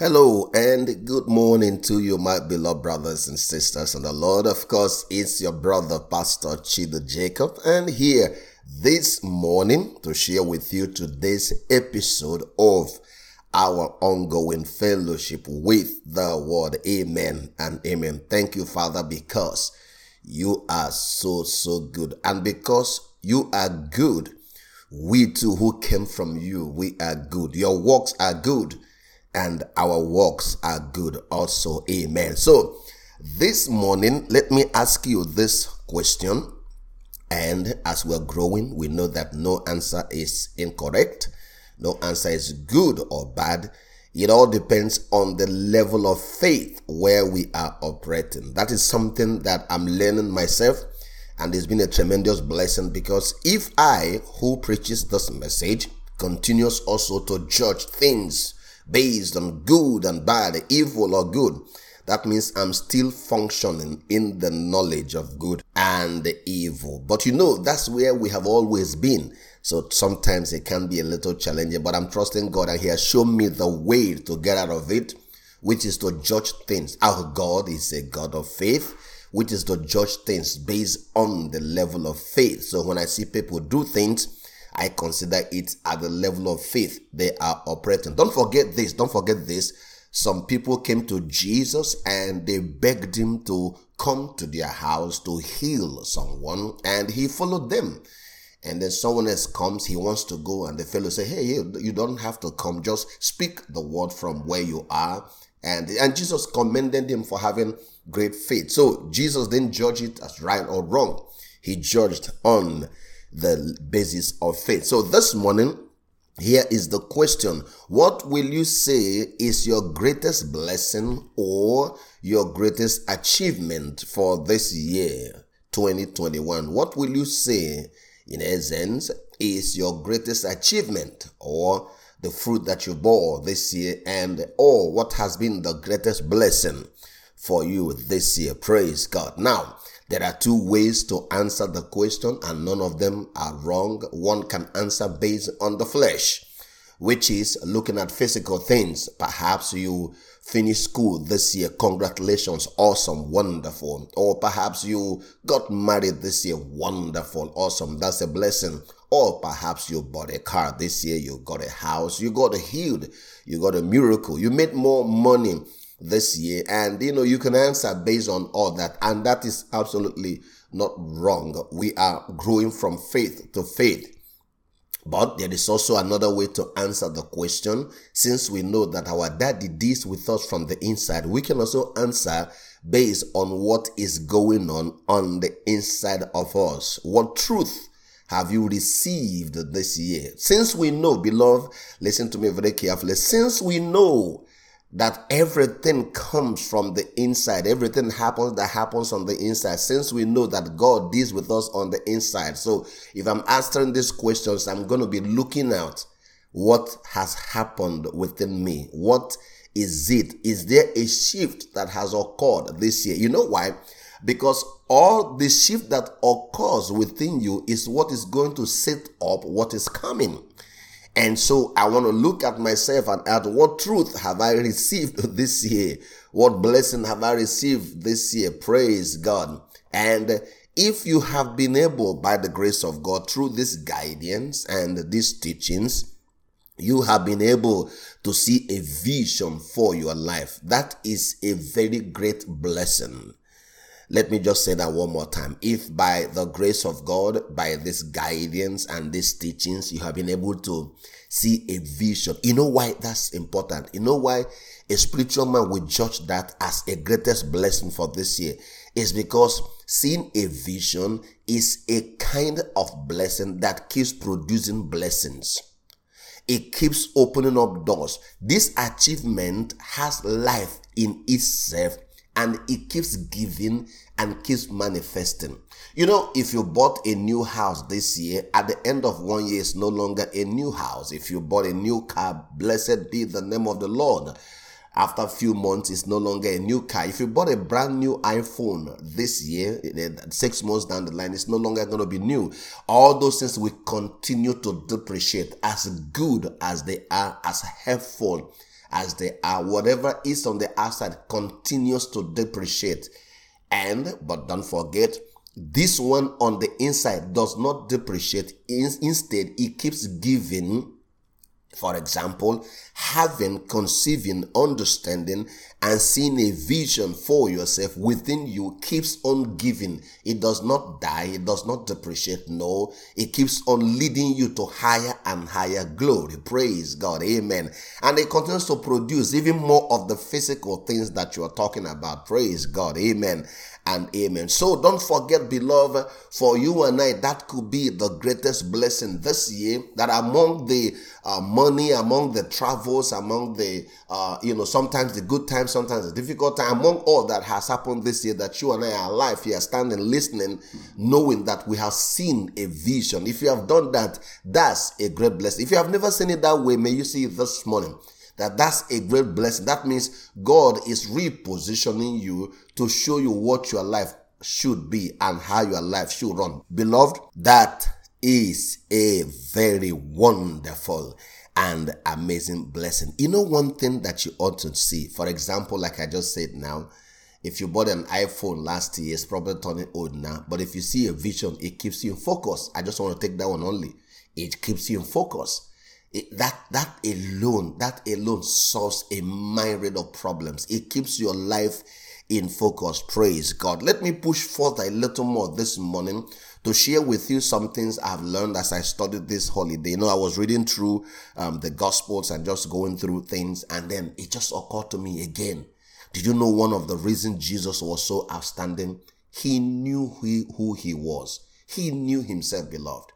Hello and good morning to you, my beloved brothers and sisters in the Lord. Of course, it's your brother, Pastor Chido Jacob, and here this morning to share with you today's episode of our ongoing fellowship with the Word. Amen and amen. Thank you, Father, because you are so good. And because you are good, we too who came from you, we are good. Your works are good. And our works are good also. Amen. So this morning, let me ask you this question. And as we're growing, we know that no answer is incorrect. No answer is good or bad. It all depends on the level of faith where we are operating. That is something that I'm learning myself. And it's been a tremendous blessing, because if I, who preaches this message, continues also to judge things based on good and bad, evil or good, that means I'm still functioning in the knowledge of good and evil. But you know, that's where we have always been. So sometimes it can be a little challenging, but I'm trusting God, and He has shown me the way to get out of it, which is to judge things. Our God is a God of faith, which is to judge things based on the level of faith. So when I see people do things, I consider it at the level of faith they are operating. Don't forget this. Some people came to Jesus and they begged Him to come to their house to heal someone, and He followed them. And then someone else comes, he wants to go, and the fellow say, hey, you don't have to come. Just speak the word from where you are. And Jesus commended him for having great faith. So Jesus didn't judge it as right or wrong. He judged on the basis of faith. So this morning, here is the question. What will you say is your greatest blessing or your greatest achievement for this year, 2021? What will you say, in essence, is your greatest achievement or the fruit that you bore this year, and or what has been the greatest blessing for you this year? Praise God. Now, there are two ways to answer the question, and none of them are wrong. One can answer based on the flesh, which is looking at physical things. Perhaps you finished school this year. Congratulations. Awesome. Wonderful. Or perhaps you got married this year. Wonderful. Awesome. That's a blessing. Or perhaps you bought a car this year. You got a house. You got healed. You got a miracle. You made more money this year, and you know, you can answer based on all that, and that is absolutely not wrong. We are growing from faith to faith. But there is also another way to answer the question. Since we know that our daddy deals with us from the inside, we can also answer based on what is going on the inside of us. What truth have you received this year? Since we know, beloved, listen to me very carefully, since we know that everything comes from the inside, everything happens that happens on the inside, since we know that God deals with us on the inside. So if I'm answering these questions, I'm going to be looking at what has happened within me. What is it? Is there a shift that has occurred this year? You know why? Because all the shift that occurs within you is what is going to set up what is coming. And so I want to look at myself and at what truth have I received this year? What blessing have I received this year? Praise God. And if you have been able, by the grace of God, through this guidance and these teachings, you have been able to see a vision for your life. That is a very great blessing. Let me just say that one more time. If by the grace of God, by this guidance and these teachings, you have been able to see a vision, you know why that's important. You know why a spiritual man will judge that as a greatest blessing for this year. It's because seeing a vision is a kind of blessing that keeps producing blessings. It keeps opening up doors. This achievement has life in itself, and it keeps giving and keeps manifesting. You know, if you bought a new house this year, at the end of 1 year, it's no longer a new house. If you bought a new car, blessed be the name of the Lord. After a few months, it's no longer a new car. If you bought a brand new iPhone this year, 6 months down the line, it's no longer going to be new. All those things will continue to depreciate, as good as they are, as helpful as they are. Whatever is on the outside continues to depreciate. But don't forget, this one on the inside does not depreciate. Instead, it keeps giving. For example, having, conceiving, understanding, and seeing a vision for yourself within you keeps on giving. It does not die. It does not depreciate. No, it keeps on leading you to higher and higher glory. Praise God. Amen. And it continues to produce even more of the physical things that you are talking about. Praise God. Amen. And amen. So don't forget, beloved, for you and I, that could be the greatest blessing this year, that among the money, among the travels, among the, sometimes the good times, sometimes the difficult time, among all that has happened this year, that you and I are alive here, standing, listening, knowing that we have seen a vision. If you have done that, that's a great blessing. If you have never seen it that way, may you see it this morning. That's a great blessing. That means God is repositioning you to show you what your life should be and how your life should run. Beloved, that is a very wonderful and amazing blessing. You know, one thing that you ought to see, for example, like I just said now, if you bought an iPhone last year, it's probably turning old now. But if you see a vision, it keeps you in focus. I just want to take that one only. It keeps you in focus. That alone solves a myriad of problems. It keeps your life in focus. Praise God. Let me push forth a little more this morning to share with you some things I've learned as I studied this holiday. I was reading through the Gospels and just going through things, and then it just occurred to me again. Did you know one of the reasons Jesus was so outstanding? He knew who he was. He knew himself, beloved.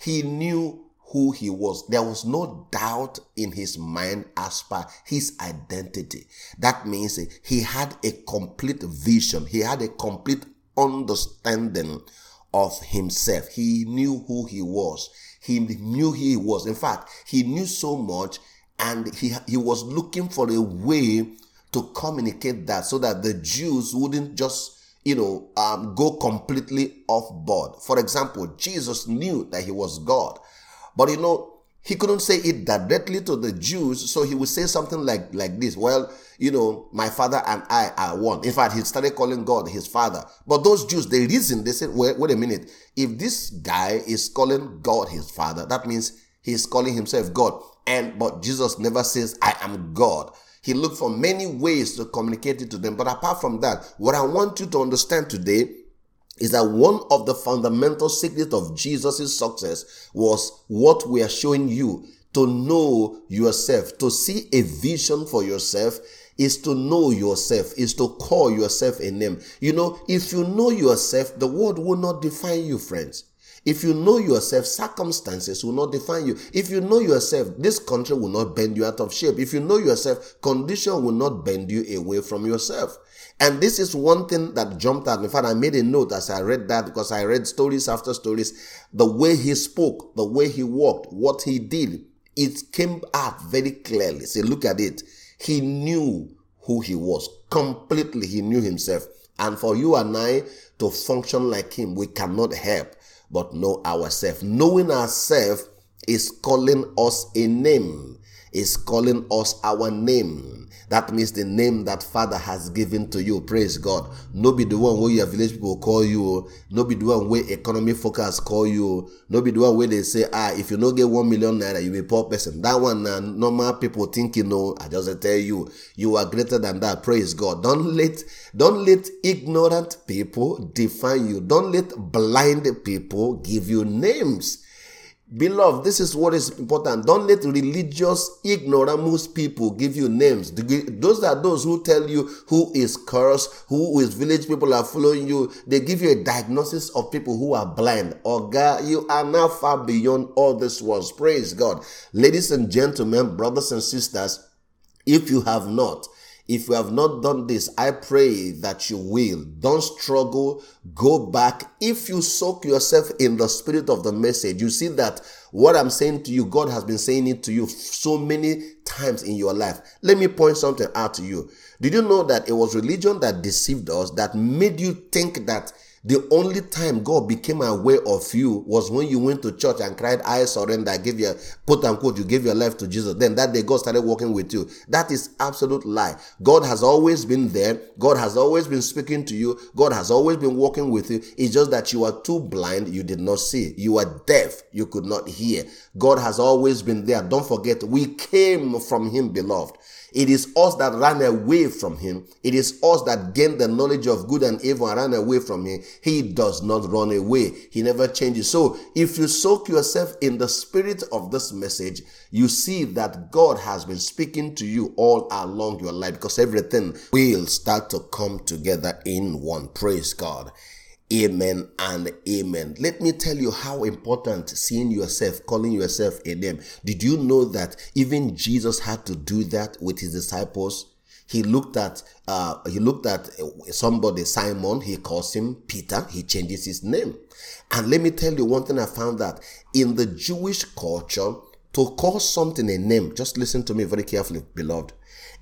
He knew who he was. There was no doubt in his mind as per his identity. That means he had a complete vision. He had a complete understanding of himself. He knew who he was. He knew he was. In fact, he knew so much, and he was looking for a way to communicate that so that the Jews wouldn't just go completely off board. For example, Jesus knew that he was God. But he couldn't say it directly to the Jews, so he would say something like this. My father and I are one. In fact, he started calling God his father. But those Jews, they reasoned, they said, wait a minute. If this guy is calling God his father, that means he's calling himself God. But Jesus never says, I am God. He looked for many ways to communicate it to them. But apart from that, what I want you to understand today is that one of the fundamental secrets of Jesus' success was what we are showing you. To know yourself, to see a vision for yourself, is to know yourself, is to call yourself a name. If you know yourself, the world will not define you, friends. If you know yourself, circumstances will not define you. If you know yourself, this country will not bend you out of shape. If you know yourself, condition will not bend you away from yourself. And this is one thing that jumped out. In fact, I made a note as I read that, because I read stories after stories. The way he spoke, the way he walked, what he did, it came out very clearly. See, look at it. He knew who he was. Completely, he knew himself. And for you and I to function like him, we cannot help but know ourselves. Knowing ourselves is calling us a name. Is calling us our name. That means the name that Father has given to you. Praise God. No be the one where your village people call you. No be the one where economic focus call you. No be the one where they say, if you don't get 1 million naira, you be a poor person. That one, normal people think, I just tell you, you are greater than that. Praise God. Don't let ignorant people define you. Don't let blind people give you names. Beloved, this is what is important. Don't let religious, ignoramus people give you names. Those are those who tell you who is cursed, who is village people are following you. They give you a diagnosis of people who are blind. Oh God, you are now far beyond all these ones. Praise God. Ladies and gentlemen, brothers and sisters, if you have not done this, I pray that you will. Don't struggle. Go back. If you soak yourself in the spirit of the message, you see that what I'm saying to you, God has been saying it to you so many times in your life. Let me point something out to you. Did you know that it was religion that deceived us, that made you think that The only time God became aware of you was when you went to church and cried, I surrender, give your, quote unquote, you gave your life to Jesus. Then that day God started walking with you. That is absolute lie. God has always been there. God has always been speaking to you. God has always been walking with you. It's just that you are too blind. You did not see. You are deaf. You could not hear. God has always been there. Don't forget, we came from him, beloved. It is us that ran away from him. It is us that gained the knowledge of good and evil and ran away from him. He does not run away. He never changes. So if you soak yourself in the spirit of this message, you see that God has been speaking to you all along your life, because everything will start to come together in one. Praise God. Amen and amen. Let me tell you how important seeing yourself, calling yourself a name. Did you know that even Jesus had to do that with his disciples? He looked at somebody, Simon, he calls him Peter, he changes his name. And let me tell you one thing I found out. In the Jewish culture, to call something a name, just listen to me very carefully, beloved.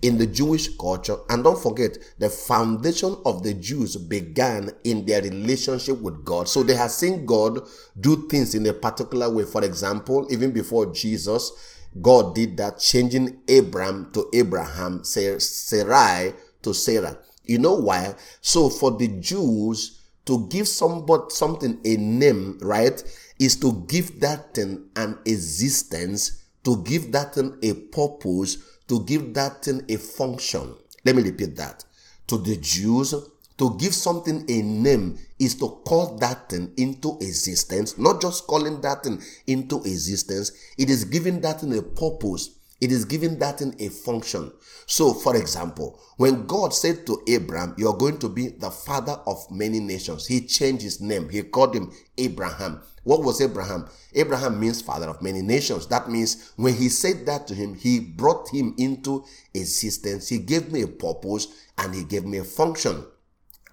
In the Jewish culture, and don't forget, the foundation of the Jews began in their relationship with God. So they have seen God do things in a particular way. For example, even before Jesus, God did that, changing Abram to Abraham, Sarai to Sarah. You know why? So for the Jews, to give somebody something a name, right, is to give that thing an existence, to give that thing a purpose, to give that thing a function. Let me repeat that. To the Jews, to give something a name is to call that thing into existence. Not just calling that thing into existence. It is giving that thing a purpose. It is giving that thing a function. So, for example, when God said to Abraham, you are going to be the father of many nations, he changed his name. He called him Abraham. What was Abraham? Abraham means father of many nations. That means when he said that to him, he brought him into existence. He gave me a purpose and he gave me a function.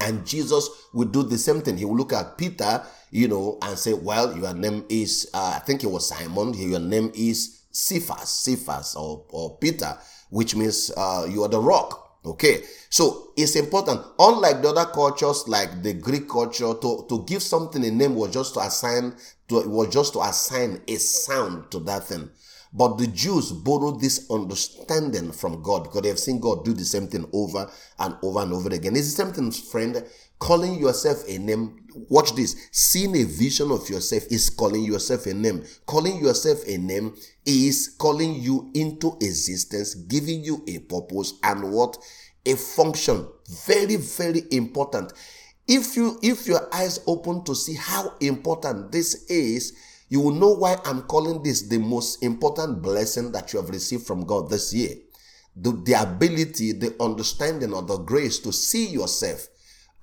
And Jesus would do the same thing. He will look at Peter, and say, well, your name is, I think it was Simon. Your name is Cephas or Peter, which means you are the rock. Okay, so it's important. Unlike the other cultures, like the Greek culture, to give something a name was just to assign a sound to that thing. But the Jews borrowed this understanding from God, because they've seen God do the same thing over and over and over again. It's the same thing, friend. Calling yourself a name, watch this. Seeing a vision of yourself is calling yourself a name. Calling yourself a name is calling you into existence, giving you a purpose and what? A function. Very, very important. If your eyes open to see how important this is, you will know why I'm calling this the most important blessing that you have received from God this year. The ability, the understanding, or the grace to see yourself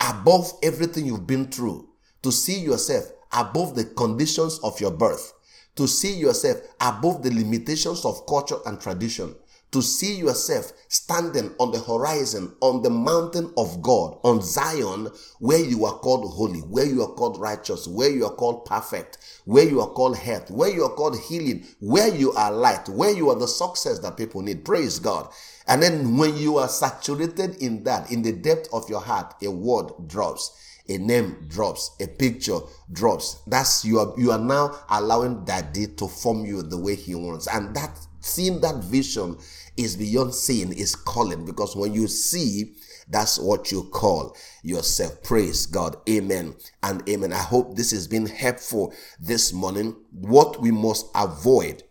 above everything you've been through, to see yourself above the conditions of your birth, to see yourself above the limitations of culture and tradition, to see yourself standing on the horizon, on the mountain of God, on Zion, where you are called holy, where you are called righteous, where you are called perfect, where you are called health, where you are called healing, where you are light, where you are the success that people need. Praise God. And then when you are saturated in that, in the depth of your heart, a word drops. A name drops, a picture drops. That's you are now allowing Daddy to form you the way he wants. And that seeing that vision is beyond seeing, is calling. Because when you see, that's what you call yourself. Praise God. Amen and amen. I hope this has been helpful this morning. What we must avoid,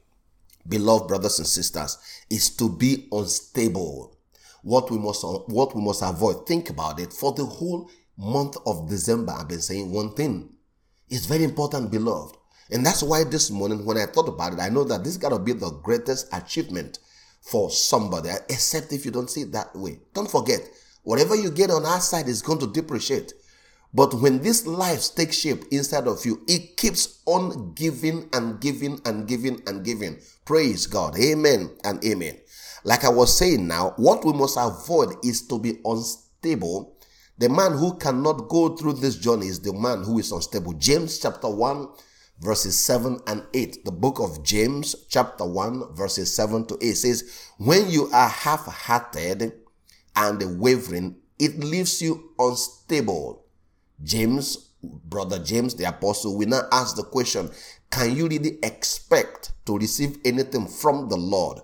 beloved brothers and sisters, is to be unstable. What we must avoid. Think about it. For the whole month of December, I've been saying one thing. It's very important, beloved. And that's why this morning, when I thought about it, I know that this got to be the greatest achievement for somebody, except if you don't see it that way. Don't forget, whatever you get on our side is going to depreciate. But when these lives take shape inside of you, it keeps on giving and giving and giving and giving. Praise God. Amen and amen. Like I was saying now, what we must avoid is to be unstable. The man who cannot go through this journey is the man who is unstable. James chapter 1, verses 7 and 8. The book of James chapter 1, verses 7 to 8 says, when you are half-hearted and wavering, it leaves you unstable. James Brother James, the apostle, we now ask the question, can you really expect to receive anything from the Lord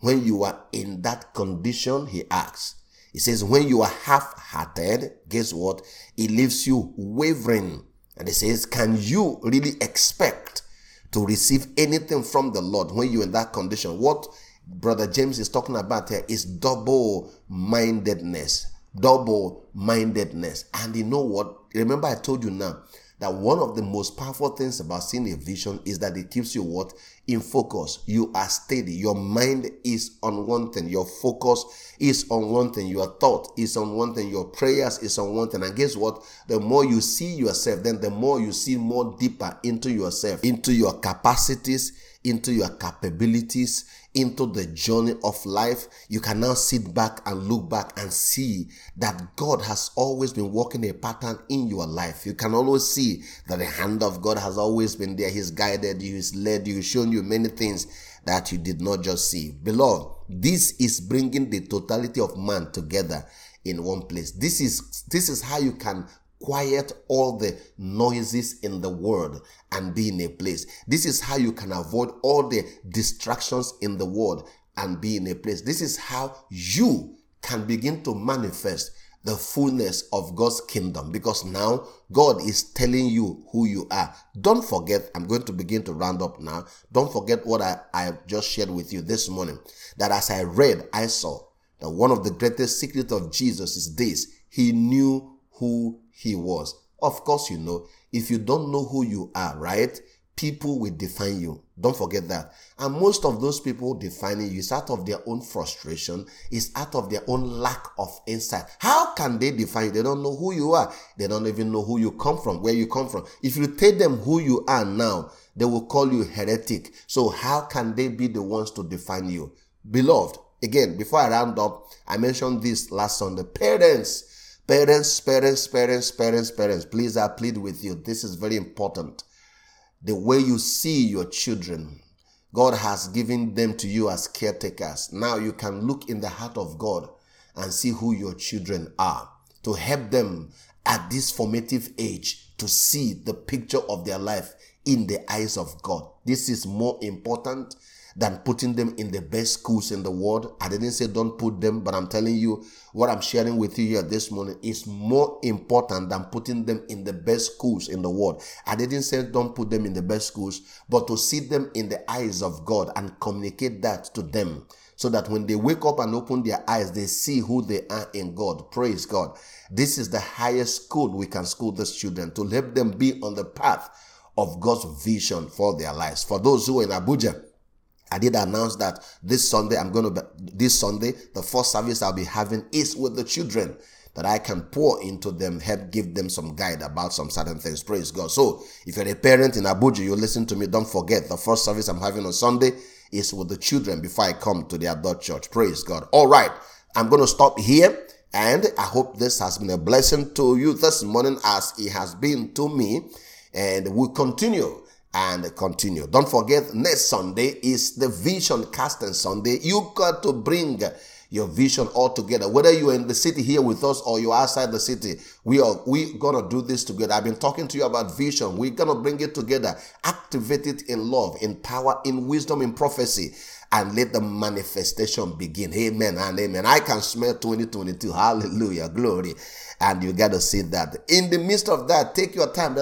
when you are in that condition? He asks. He says, when you are half-hearted, guess what? It leaves you wavering. And he says, can you really expect to receive anything from the Lord when you're in that condition? What Brother James is talking about here is double-mindedness. Double-mindedness. And you know what? Remember I told you now that one of the most powerful things about seeing a vision is that it keeps you what? In focus. You are steady. Your mind is on one thing. Your focus is on one thing. Your thought is on one thing. Your prayers is on one thing. And guess what? The more you see yourself, then the more you see more deeper into yourself, into your capacities, into your capabilities, into the journey of life. You can now sit back and look back and see that God has always been working a pattern in your life. You can always see that the hand of God has always been there. He's guided you, He's led you, He's shown you many things that you did not just see. Beloved, this is bringing the totality of man together in one place. This is how you can quiet all the noises in the world and be in a place. This is how you can avoid all the distractions in the world and be in a place. This is how you can begin to manifest the fullness of God's kingdom, because now God is telling you who you are. Don't forget, I'm going to begin to round up now. Don't forget what I just shared with you this morning, that as I read, I saw that one of the greatest secrets of Jesus is this: he knew who he was. Of course, you know, if you don't know who you are, right, people will define you. Don't forget that. And most of those people defining you is out of their own frustration, is out of their own lack of insight. How can they define you? They don't know who you are. They don't even know who you come from, where you come from. If you tell them who you are now, they will call you heretic. So how can they be the ones to define you? Beloved, again, before I round up, I mentioned this last Sunday. Parents, please, I plead with you. This is very important. The way you see your children, God has given them to you as caretakers. Now you can look in the heart of God and see who your children are, to help them at this formative age to see the picture of their life in the eyes of God. This is more important than putting them in the best schools in the world. I didn't say don't put them, but I'm telling you what I'm sharing with you here this morning is more important than putting them in the best schools in the world. I didn't say don't put them in the best schools, but to see them in the eyes of God and communicate that to them, so that when they wake up and open their eyes, they see who they are in God. Praise God. This is the highest school we can school these children, to help them be on the path of God's vision for their lives. For those who are in Abuja, I did announce that this Sunday, the first service I'll be having is with the children, that I can pour into them, help give them some guide about some certain things. Praise God. So if you're a parent in Abuja, you listen to me. Don't forget, the first service I'm having on Sunday is with the children before I come to the adult church. Praise God. All right. I'm going to stop here. And I hope this has been a blessing to you this morning as it has been to me. And we'll continue. Don't forget, next Sunday is the Vision Casting Sunday. You got to bring your vision all together. Whether you're in the city here with us or you're outside the city, we're going to do this together. I've been talking to you about vision. We're going to bring it together. Activate it in love, in power, in wisdom, in prophecy, and let the manifestation begin. Amen and amen. I can smell 2022. Hallelujah. Glory. And you got to see that. In the midst of that, take your time.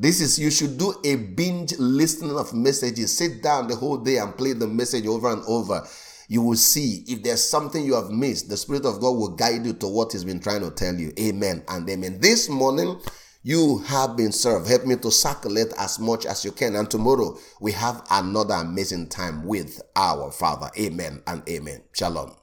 You should do a binge listening of messages. Sit down the whole day and play the message over and over. You will see if there's something you have missed. The Spirit of God will guide you to what He's been trying to tell you. Amen and amen. This morning, you have been served. Help me to circulate as much as you can. And tomorrow, we have another amazing time with our Father. Amen and amen. Shalom.